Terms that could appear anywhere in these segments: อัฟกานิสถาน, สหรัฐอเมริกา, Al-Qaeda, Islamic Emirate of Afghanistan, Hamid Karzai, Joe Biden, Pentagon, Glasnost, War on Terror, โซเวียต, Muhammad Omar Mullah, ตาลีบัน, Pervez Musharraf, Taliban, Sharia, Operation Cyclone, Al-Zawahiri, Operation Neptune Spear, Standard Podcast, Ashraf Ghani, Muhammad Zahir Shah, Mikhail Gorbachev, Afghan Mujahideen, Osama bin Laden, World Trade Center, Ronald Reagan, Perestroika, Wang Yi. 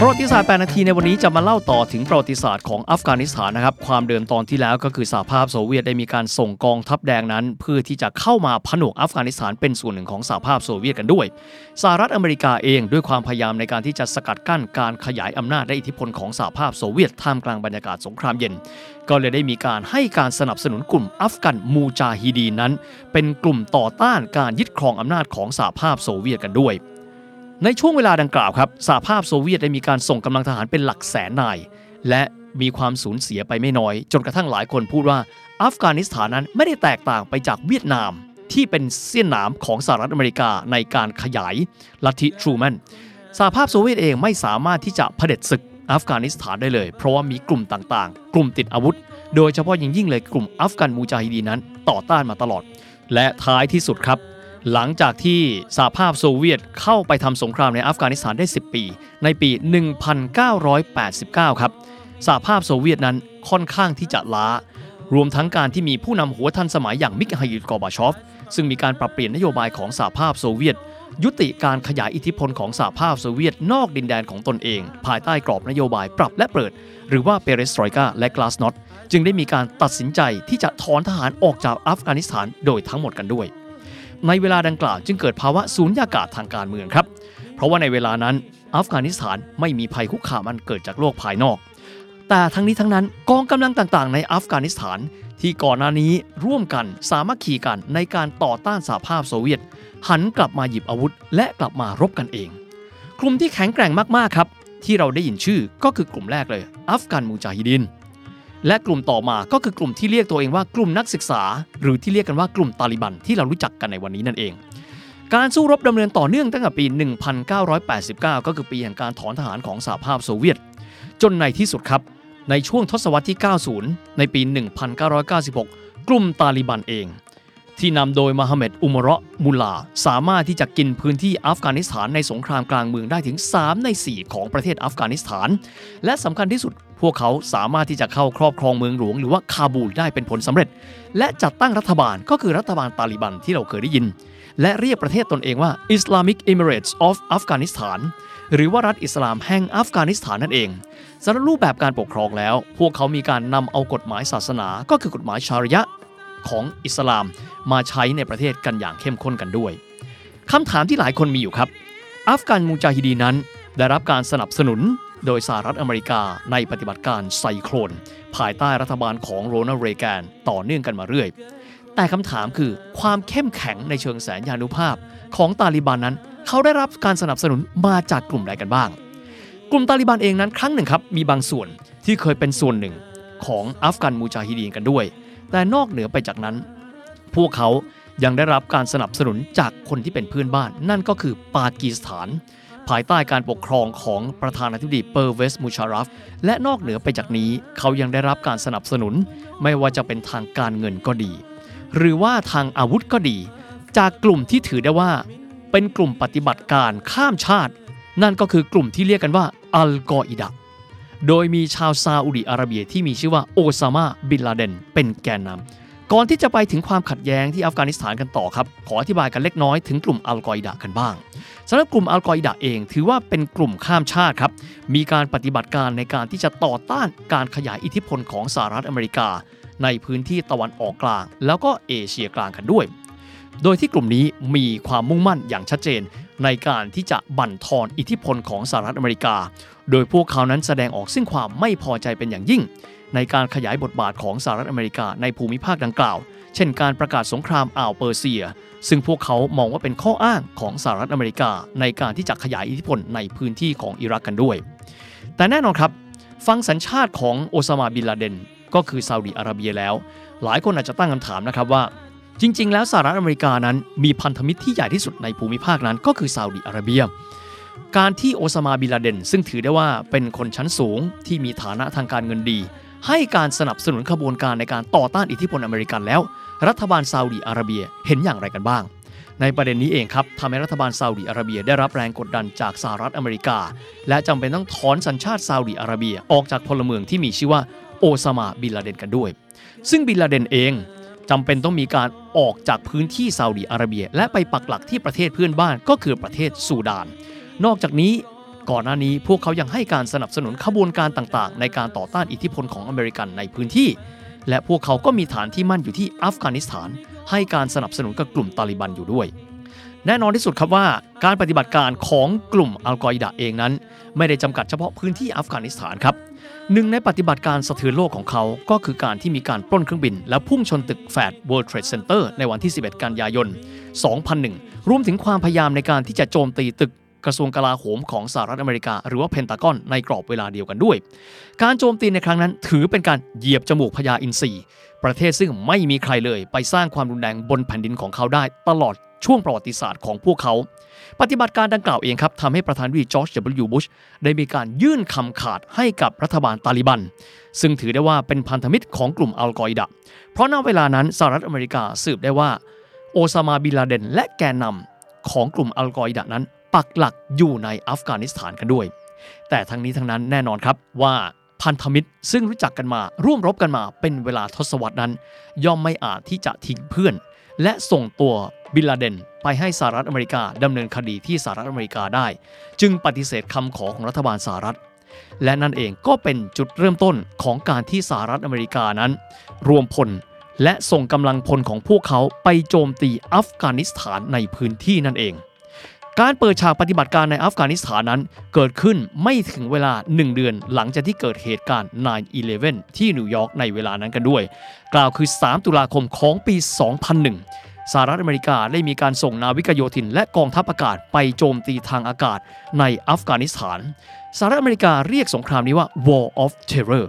ประวัติศาสตร์8นาทีในวันนี้จะมาเล่าต่อถึงประวัติศาสตร์ของอัฟกานิสถานนะครับความเดิมตอนที่แล้วก็คือสหภาพโซเวียตได้มีการส่งกองทัพแดงนั้นเพื่อที่จะเข้ามาผนวกอัฟกานิสถานเป็นส่วนหนึ่งของสหภาพโซเวียตกันด้วยสหรัฐอเมริกาเองด้วยความพยายามในการที่จะสกัดกั้นการขยายอำนาจและอิทธิพลของสหภาพโซเวียตท่ามกลางบรรยากาศสงครามเย็นก็เลยได้มีการให้การสนับสนุนกลุ่มอัฟกันมูจาฮิดีนนั้นเป็นกลุ่มต่อต้านการยึดครองอำนาจของสหภาพโซเวียตกันด้วยในช่วงเวลาดังกล่าวครับสหภาพโซเวียตได้มีการส่งกำลังทหารเป็นหลักแสนนายและมีความสูญเสียไปไม่น้อยจนกระทั่งหลายคนพูดว่าอัฟกานิสถานนั้นไม่ได้แตกต่างไปจากเวียดนามที่เป็นเสี้ยนหนามของสหรัฐอเมริกาในการขยายลัทธิทรูแมนสหภาพโซเวียตเองไม่สามารถที่จะเผด็จศึกอัฟกานิสถานได้เลยเพราะว่ามีกลุ่มต่างๆกลุ่มติดอาวุธโดยเฉพาะอย่างยิ่งเลยกลุ่มอัฟกันมูจาฮิดีนนั้นต่อต้านมาตลอดและท้ายที่สุดครับหลังจากที่สหภาพโซเวียตเข้าไปทำสงครามในอัฟกานิสถานได้10ปีในปี 1989 ครับสหภาพโซเวียตนั้นค่อนข้างที่จะล้ารวมทั้งการที่มีผู้นำหัวทันสมัยอย่างมิคาอิล กอร์บาชอฟซึ่งมีการปรับเปลี่ยนนโยบายของสหภาพโซเวียตยุติการขยายอิทธิพลของสหภาพโซเวียตนอกดินแดนของตนเองภายใต้กรอบนโยบายปรับและเปิดหรือว่าเปเรสตรอยกาและกลาสนอสต์จึงได้มีการตัดสินใจที่จะถอนทหารออกจากอัฟกานิสถานโดยทั้งหมดกันด้วยในเวลาดังกล่าวจึงเกิดภาวะสูญญากาศทางการเมืองครับเพราะว่าในเวลานั้นอัฟกานิสถานไม่มีภัยคุกคามอันเกิดจากโลกภายนอกแต่ทั้งนี้ทั้งนั้นกองกำลังต่างๆในอัฟกานิสถานที่ก่อนหน้านี้ร่วมกันสามัคคีกันในการต่อต้านสหภาพโซเวียตหันกลับมาหยิบอาวุธและกลับมารบกันเองกลุ่มที่แข็งแกร่งมากๆครับที่เราได้ยินชื่อก็คือกลุ่มแรกเลยอัฟกันมูจาฮิดีนและกลุ่มต่อมาก็คือกลุ่มที่เรียกตัวเองว่ากลุ่มนักศึกษาหรือที่เรียกกันว่ากลุ่มตาลิบันที่เรารู้จักกันในวันนี้นั่นเองการสู้รบดำเนินต่อเนื่องตั้งแต่ปี 1989 ก็คือปีแห่งการถอนทหารของสหภาพโซเวียตจนในที่สุดครับในช่วงทศวรรษที่ 90 ในปี 1996 กลุ่มตาลิบันเองที่นำโดยมูฮัมหมัดอุมเราะห์มุลลาสามารถที่จะกินพื้นที่อัฟกานิสถานในสงครามกลางเมืองได้ถึง3ใน4ของประเทศอัฟกานิสถานและสำคัญที่สุดพวกเขาสามารถที่จะเข้าครอบครองเมืองหลวงหรือว่าคาบูลได้เป็นผลสำเร็จและจัดตั้งรัฐบาลก็คือรัฐบาลตาลิบันที่เราเคยได้ยินและเรียกประเทศตนเองว่า Islamic Emirates of Afghanistan หรือว่ารัฐอิสลามแห่งอัฟกานิสถานนั่นเองสำหรับรูปแบบการปกครองแล้วพวกเขามีการนำเอากฎหมายศาสนาก็คือกฎหมายชาริยะห์ของอิสลามมาใช้ในประเทศกันอย่างเข้มข้นกันด้วยคำถามที่หลายคนมีอยู่ครับอัฟกันมูจาฮิดีนนั้นได้รับการสนับสนุนโดยสหรัฐอเมริกาในปฏิบัติการไซโคลนภายใต้รัฐบาลของโรนัลด์ เรแกนต่อเนื่องกันมาเรื่อยแต่คำถามคือความเข้มแข็งในเชิงแสนยานุภาพของตาลิบันนั้นเขาได้รับการสนับสนุนมาจากกลุ่มใดกันบ้างกลุ่มตาลิบันเองนั้นครั้งหนึ่งครับมีบางส่วนที่เคยเป็นส่วนหนึ่งของอัฟกันมูจาฮิดีนกันด้วยแต่นอกเหนือไปจากนั้นพวกเขายังได้รับการสนับสนุนจากคนที่เป็นเพื่อนบ้านนั่นก็คือปากีสถานภายใต้การปกครองของประธานาธิบดีเปอร์เวซมูชารัฟและนอกเหนือไปจากนี้เขายังได้รับการสนับสนุนไม่ว่าจะเป็นทางการเงินก็ดีหรือว่าทางอาวุธก็ดีจากกลุ่มที่ถือได้ว่าเป็นกลุ่มปฏิบัติการข้ามชาตินั่นก็คือกลุ่มที่เรียกกันว่าอัลกออิดะห์โดยมีชาวซาอุดิอาระเบียที่มีชื่อว่าโอซามาบินลาเดนเป็นแกนนำก่อนที่จะไปถึงความขัดแย้งที่อัฟกานิสถานกันต่อครับขออธิบายกันเล็กน้อยถึงกลุ่มอัลกออิดะห์กันบ้างสำหรับกลุ่มอัลกออิดะห์เองถือว่าเป็นกลุ่มข้ามชาติครับมีการปฏิบัติการในการที่จะต่อต้านการขยายอิทธิพลของสหรัฐอเมริกาในพื้นที่ตะวันออกกลางแล้วก็เอเชียกลางกันด้วยโดยที่กลุ่มนี้มีความมุ่งมั่นอย่างชัดเจนในการที่จะบั่นทอนอิทธิพลของสหรัฐอเมริกาโดยพวกเขานั้นแสดงออกซึ่งความไม่พอใจเป็นอย่างยิ่งในการขยายบทบาทของสหรัฐอเมริกาในภูมิภาคดังกล่าวเช่นการประกาศสงครามอ่าวเปอร์เซียซึ่งพวกเขามองว่าเป็นข้ออ้างของสหรัฐอเมริกาในการที่จะขยายอิทธิพลในพื้นที่ของอิรักกันด้วยแต่แน่นอนครับฟังสัญชาติของโอซามาบินลาเดนก็คือซาอุดิอาระเบียแล้วหลายคนอาจจะตั้งคำถามนะครับว่าจริงๆแล้วสหรัฐอเมริกานั้นมีพันธมิตรที่ใหญ่ที่สุดในภูมิภาคนั้นก็คือซาอุดิอาระเบียการที่โอซามาบินลาเดนซึ่งถือได้ว่าเป็นคนชั้นสูงที่มีฐานะทางการเงินดีให้การสนับสนุนขบวนการในการต่อต้านอิทธิพลอเมริกันแล้วรัฐบาลซาอุดิอาระเบียเห็นอย่างไรกันบ้าง ในประเด็นนี้เองครับทำให้รัฐบาลซาอุดิอาระเบียได้รับแรงกดดันจากสหรัฐอเมริกาและจำเป็นต้องถอนสัญชาติซาอุดิอาระเบียออกจากพลเมืองที่มีชื่อว่าโอซามาบินลาเดนกันด้วยซึ่งบินลาเดนเองจำเป็นต้องมีการออกจากพื้นที่ซาอุดิอาระเบียและไปปักหลักที่ประเทศเพื่อนบ้านก็คือประเทศซูดานนอกจากนี้ก่อนหน้านี้พวกเขายังให้การสนับสนุนขบวนการต่างๆในการต่อต้านอิทธิพลของอเมริกันในพื้นที่และพวกเขาก็มีฐานที่มั่นอยู่ที่อัฟกานิสถานให้การสนับสนุนกับกลุ่มตาลิบันอยู่ด้วยแน่นอนที่สุดครับว่าการปฏิบัติการของกลุ่มอัลกออิดะห์เองนั้นไม่ได้จำกัดเฉพาะพื้นที่อัฟกานิสถานครับหนึ่งในปฏิบัติการสะเทือนโลกของเขาก็คือการที่มีการปล้นเครื่องบินและพุ่งชนตึกแฝด World Trade Center ในวันที่ 11 กันยายน 2001 รวมถึงความพยายามในการที่จะโจมตีตึกกระทรวงกลาโหมของสหรัฐอเมริกาหรือว่าเพนทากอนในกรอบเวลาเดียวกันด้วยการโจมตีในครั้งนั้นถือเป็นการเหยียบจมูกพญาอินทรีประเทศซึ่งไม่มีใครเลยไปสร้างความรุนแรงบนแผ่นดินของเขาได้ตลอดช่วงประวัติศาสตร์ของพวกเขาปฏิบัติการดังกล่าวเองครับทำให้ประธานาธิบดีจอร์จ W. บุชได้มีการยื่นคำขาดให้กับรัฐบาลตาลิบันซึ่งถือได้ว่าเป็นพันธมิตรของกลุ่มอัลกออิดะห์เพราะณเวลานั้นสหรัฐอเมริกาสืบได้ว่าโอซามาบินลาเดนและแกนนำของกลุ่มอัลกออิดะห์นั้นปักหลักอยู่ในอัฟกานิสถานกันด้วยแต่ทั้งนี้ทั้งนั้นแน่นอนครับว่าพันธมิตรซึ่งรู้จักกันมาร่วมรบกันมาเป็นเวลาทศวรรษนั้นย่อมไม่อาจที่จะทิ้งเพื่อนและส่งตัวบินลาเดนไปให้สหรัฐอเมริกาดำเนินคดีที่สหรัฐอเมริกาได้จึงปฏิเสธคำขอของรัฐบาลสหรัฐและนั่นเองก็เป็นจุดเริ่มต้นของการที่สหรัฐอเมริกานั้นรวมพลและส่งกำลังพลของพวกเขาไปโจมตีอัฟกานิสถานในพื้นที่นั่นเองการเปิดฉากปฏิบัติการในอัฟกานิสถานนั้นเกิดขึ้นไม่ถึงเวลา1เดือนหลังจากที่เกิดเหตุการณ์ 9/11 ที่นิวยอร์กในเวลานั้นกันด้วยกล่าวคือ3ตุลาคมของปี 2001 สหรัฐอเมริกาได้มีการส่งนาวิกโยธินและกองทัพอากาศไปโจมตีทางอากาศในอัฟกานิสถานสหรัฐอเมริกาเรียกสงครามนี้ว่า War on terror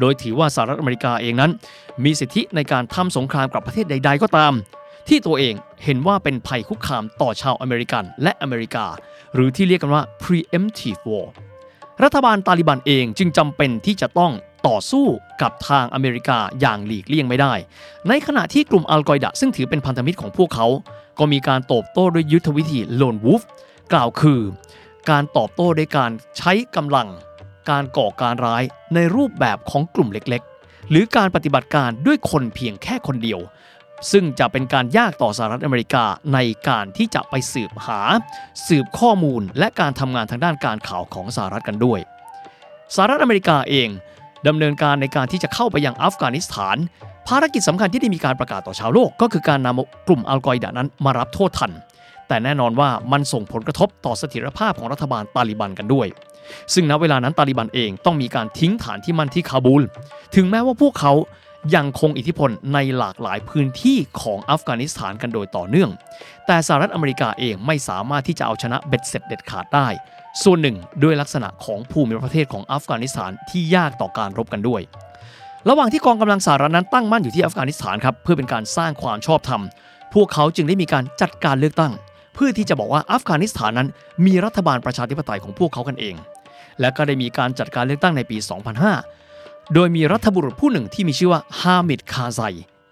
โดยถือว่าสหรัฐอเมริกาเองนั้นมีสิทธิในการทำสงครามกับประเทศใดๆก็ตามที่ตัวเองเห็นว่าเป็นภัยคุกคามต่อชาวอเมริกันและอเมริกาหรือที่เรียกกันว่า preemptive war รัฐบาลตาลิบันเองจึงจำเป็นที่จะต้องต่อสู้กับทางอเมริกาอย่างหลีกเลี่ยงไม่ได้ในขณะที่กลุ่มอัลกออิดะห์ซึ่งถือเป็นพันธมิตรของพวกเขาก็มีการตอบโต้ด้วยยุทธวิธี lone wolf กล่าวคือการตอบโต้ด้วยการใช้กำลังการก่อการร้ายในรูปแบบของกลุ่มเล็กๆหรือการปฏิบัติการด้วยคนเพียงแค่คนเดียวซึ่งจะเป็นการยากต่อสหรัฐอเมริกาในการที่จะไปสืบข้อมูลและการทำงานทางด้านการข่าวของสหรัฐกันด้วยสหรัฐอเมริกาเองดำเนินการในการที่จะเข้าไปยังอัฟกานิสถานภารกิจสำคัญที่ได้มีการประกาศต่อชาวโลกก็คือการนำกลุ่มอัลกออิดะห์นั้นมารับโทษทันแต่แน่นอนว่ามันส่งผลกระทบต่อเสถียรภาพของรัฐบาลตาลิบันกันด้วยซึ่งณเวลานั้นตาลิบันเองต้องมีการทิ้งฐานที่มั่นที่คาบูลถึงแม้ว่าพวกเขายังคงอิทธิพลในหลากหลายพื้นที่ของอัฟกานิสถานกันโดยต่อเนื่องแต่สหรัฐอเมริกาเองไม่สามารถที่จะเอาชนะเบ็ดเสร็จเด็ดขาดได้ส่วนหนึ่งด้วยลักษณะของภูมิประเทศของอัฟกานิสถานที่ยากต่อการรบกันด้วยระหว่างที่กองกำลังสหรัฐนั้นตั้งมั่นอยู่ที่อัฟกานิสถานครับเพื่อเป็นการสร้างความชอบธรรมพวกเขาจึงได้มีการจัดการเลือกตั้งเพื่อที่จะบอกว่าอัฟกานิสถานนั้นมีรัฐบาลประชาธิปไตยของพวกเขากันเองและก็ได้มีการจัดการเลือกตั้งในปี 2005โดยมีรัฐบุรุษผู้หนึ่งที่มีชื่อว่าฮามิด คาไซ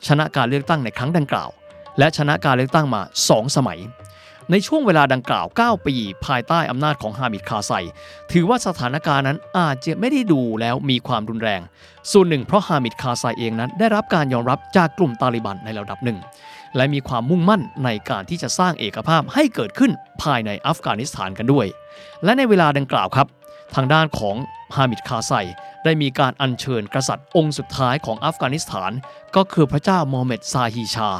ชนะการเลือกตั้งในครั้งดังกล่าวและชนะการเลือกตั้งมา2สมัยในช่วงเวลาดังกล่าว9ปีภายใต้อำนาจของฮามิด คาไซถือว่าสถานการณ์นั้นอาจจะไม่ได้ดูแล้วมีความรุนแรงส่วนหนึ่งเพราะฮามิด คาไซเองนั้นได้รับการยอมรับจากกลุ่มตาลิบันในระดับหนึ่งและมีความมุ่งมั่นในการที่จะสร้างเอกภาพให้เกิดขึ้นภายในอัฟกานิสถานกันด้วยและในเวลาดังกล่าวครับทางด้านของฮามิด คาไซได้มีการอัญเชิญกษัตริย์องค์สุดท้ายของอัฟกานิสถานก็คือพระเจ้ามอฮัมเหม็ด ซาฮีชา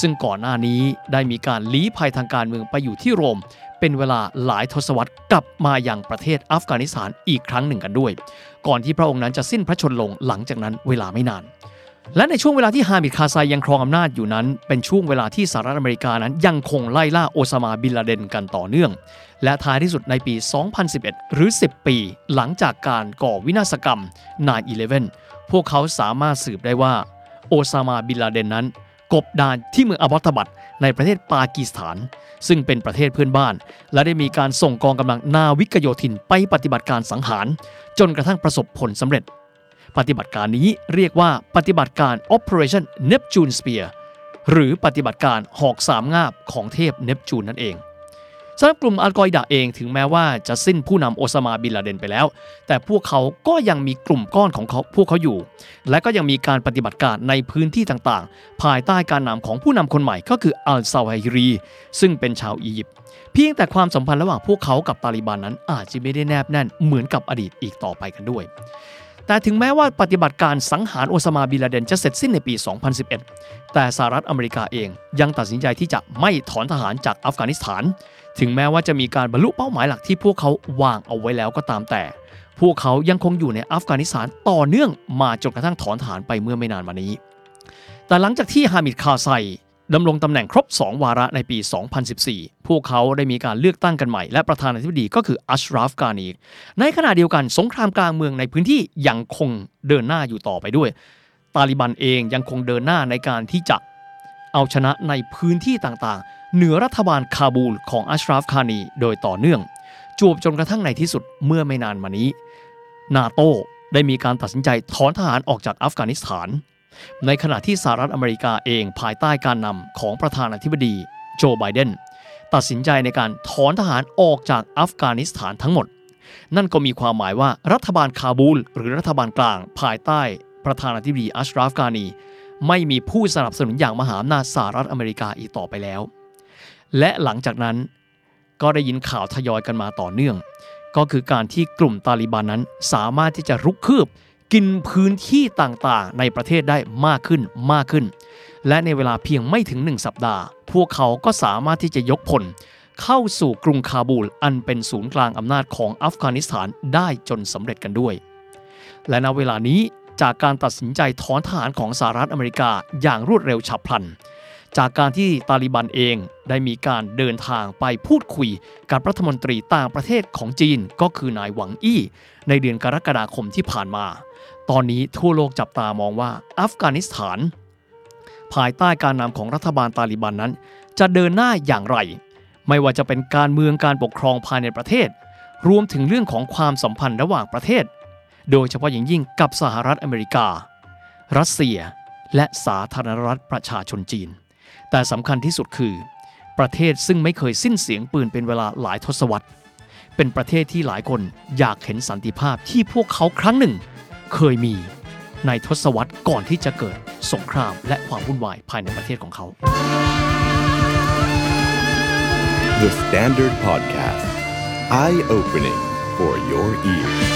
ซึ่งก่อนหน้านี้ได้มีการลี้ภัยทางการเมืองไปอยู่ที่โรมเป็นเวลาหลายทศวรรษกลับมายังประเทศอัฟกานิสถานอีกครั้งหนึ่งกันด้วยก่อนที่พระองค์นั้นจะสิ้นพระชนม์ลงหลังจากนั้นเวลาไม่นานและในช่วงเวลาที่ฮามิด คาไซยังครองอำนาจอยู่นั้นเป็นช่วงเวลาที่สหรัฐอเมริกานั้นยังคงไล่ล่าโอซามาบินลาเดนกันต่อเนื่องและท้ายที่สุดในปี 2011 หรือ 10 ปีหลังจากการก่อวินาศกรรม 9/11 พวกเขาสามารถสืบได้ว่าโอซามาบินลาเดนนั้นกบดานที่เมืองอับบัตบัดในประเทศปากีสถานซึ่งเป็นประเทศเพื่อนบ้านและได้มีการส่งกองกำลังนาวิกโยธินไปปฏิบัติการสังหารจนกระทั่งประสบผลสำเร็จปฏิบัติการนี้เรียกว่าปฏิบัติการ Operation Neptune Spear หรือปฏิบัติการหอกสามงาบของเทพเนปจูนนั่นเองสำหรับกลุ่มอัลกอยดะเองถึงแม้ว่าจะสิ้นผู้นำโอซามาบินลาเดนไปแล้วแต่พวกเขาก็ยังมีกลุ่มก้อนของพวกเขาอยู่และก็ยังมีการปฏิบัติการในพื้นที่ต่างๆภายใต้การนำของผู้นำคนใหม่ก็คืออัลซาไฮรีซึ่งเป็นชาวอียิปต์เพียงแต่ความสัมพันธ์ระหว่างพวกเขากับตาลิบันนั้นอาจจะไม่ได้แนบแน่นเหมือนกับอดีตอีกต่อไปกันด้วยแต่ถึงแม้ว่าปฏิบัติการสังหารโอซามาบินลาเดนจะเสร็จสิ้นในปี 2011 แต่สหรัฐอเมริกาเองยังตัดสินใจที่จะไม่ถอนทหารจากอัฟกานิสถานถึงแม้ว่าจะมีการบรรลุเป้าหมายหลักที่พวกเขาวางเอาไว้แล้วก็ตามแต่พวกเขายังคงอยู่ในอัฟกานิสถานต่อเนื่องมาจนกระทั่งถอนทหารไปเมื่อไม่นานมานี้แต่หลังจากที่ฮามิด คาไซดำรงตำแหน่งครบ2วาระในปี 2014 พวกเขาได้มีการเลือกตั้งกันใหม่และประธานาธิบดีก็คืออัชราฟ กานีในขณะเดียวกันสงครามกลางเมืองในพื้นที่ยังคงเดินหน้าอยู่ต่อไปด้วยตาลิบันเองยังคงเดินหน้าในการที่จะเอาชนะในพื้นที่ต่างๆเหนือรัฐบาลคาบูลของอัชราฟ กานีโดยต่อเนื่องจวบจนกระทั่งในที่สุดเมื่อไม่นานมานี้นาโต้ได้มีการตัดสินใจถอนทหารออกจากอัฟกานิสถานในขณะที่สหรัฐอเมริกาเองภายใต้การนำของประธานาธิบดีโจไบเดนตัดสินใจในการถอนทหารออกจากอัฟกานิสถานทั้งหมดนั่นก็มีความหมายว่ารัฐบาลคาบูลหรือรัฐบาลกลางภายใต้ประธานาธิบดีอัชราฟ กานีไม่มีผู้สนับสนุนอย่างมหาอำนาจสหรัฐอเมริกาอีกต่อไปแล้วและหลังจากนั้นก็ได้ยินข่าวทยอยกันมาต่อเนื่องก็คือการที่กลุ่มตาลิบันนั้นสามารถที่จะรุกคืบกินพื้นที่ต่างๆในประเทศได้มากขึ้นและในเวลาเพียงไม่ถึง1สัปดาห์พวกเขาก็สามารถที่จะยกพลเข้าสู่กรุงคาบูลอันเป็นศูนย์กลางอำนาจของอัฟกานิสถานได้จนสำเร็จกันด้วยและณเวลานี้จากการตัดสินใจถอนทหารของสหรัฐอเมริกาอย่างรวดเร็วฉับพลันจากการที่ตาลิบันเองได้มีการเดินทางไปพูดคุยกับรัฐมนตรีต่างประเทศของจีนก็คือนายหวังอี้ในเดือนกรกฎาคมที่ผ่านมาตอนนี้ทั่วโลกจับตามองว่าอัฟกานิสถานภายใต้การนำของรัฐบาลตาลิบันนั้นจะเดินหน้าอย่างไรไม่ว่าจะเป็นการเมืองการปกครองภายในประเทศรวมถึงเรื่องของความสัมพันธ์ระหว่างประเทศโดยเฉพาะอย่างยิ่งกับสหรัฐอเมริการัสเซียและสาธารณรัฐประชาชนจีนแต่สำคัญที่สุดคือประเทศซึ่งไม่เคยสิ้นเสียงปืนเป็นเวลาหลายทศวรรษเป็นประเทศที่หลายคนอยากเห็นสันติภาพที่พวกเขาครั้งหนึ่งเคยมีในทศวรรษก่อนที่จะเกิดสงครามและความวุ่นวายภายในประเทศของเขา The Standard Podcast Eye Opening for Your Ears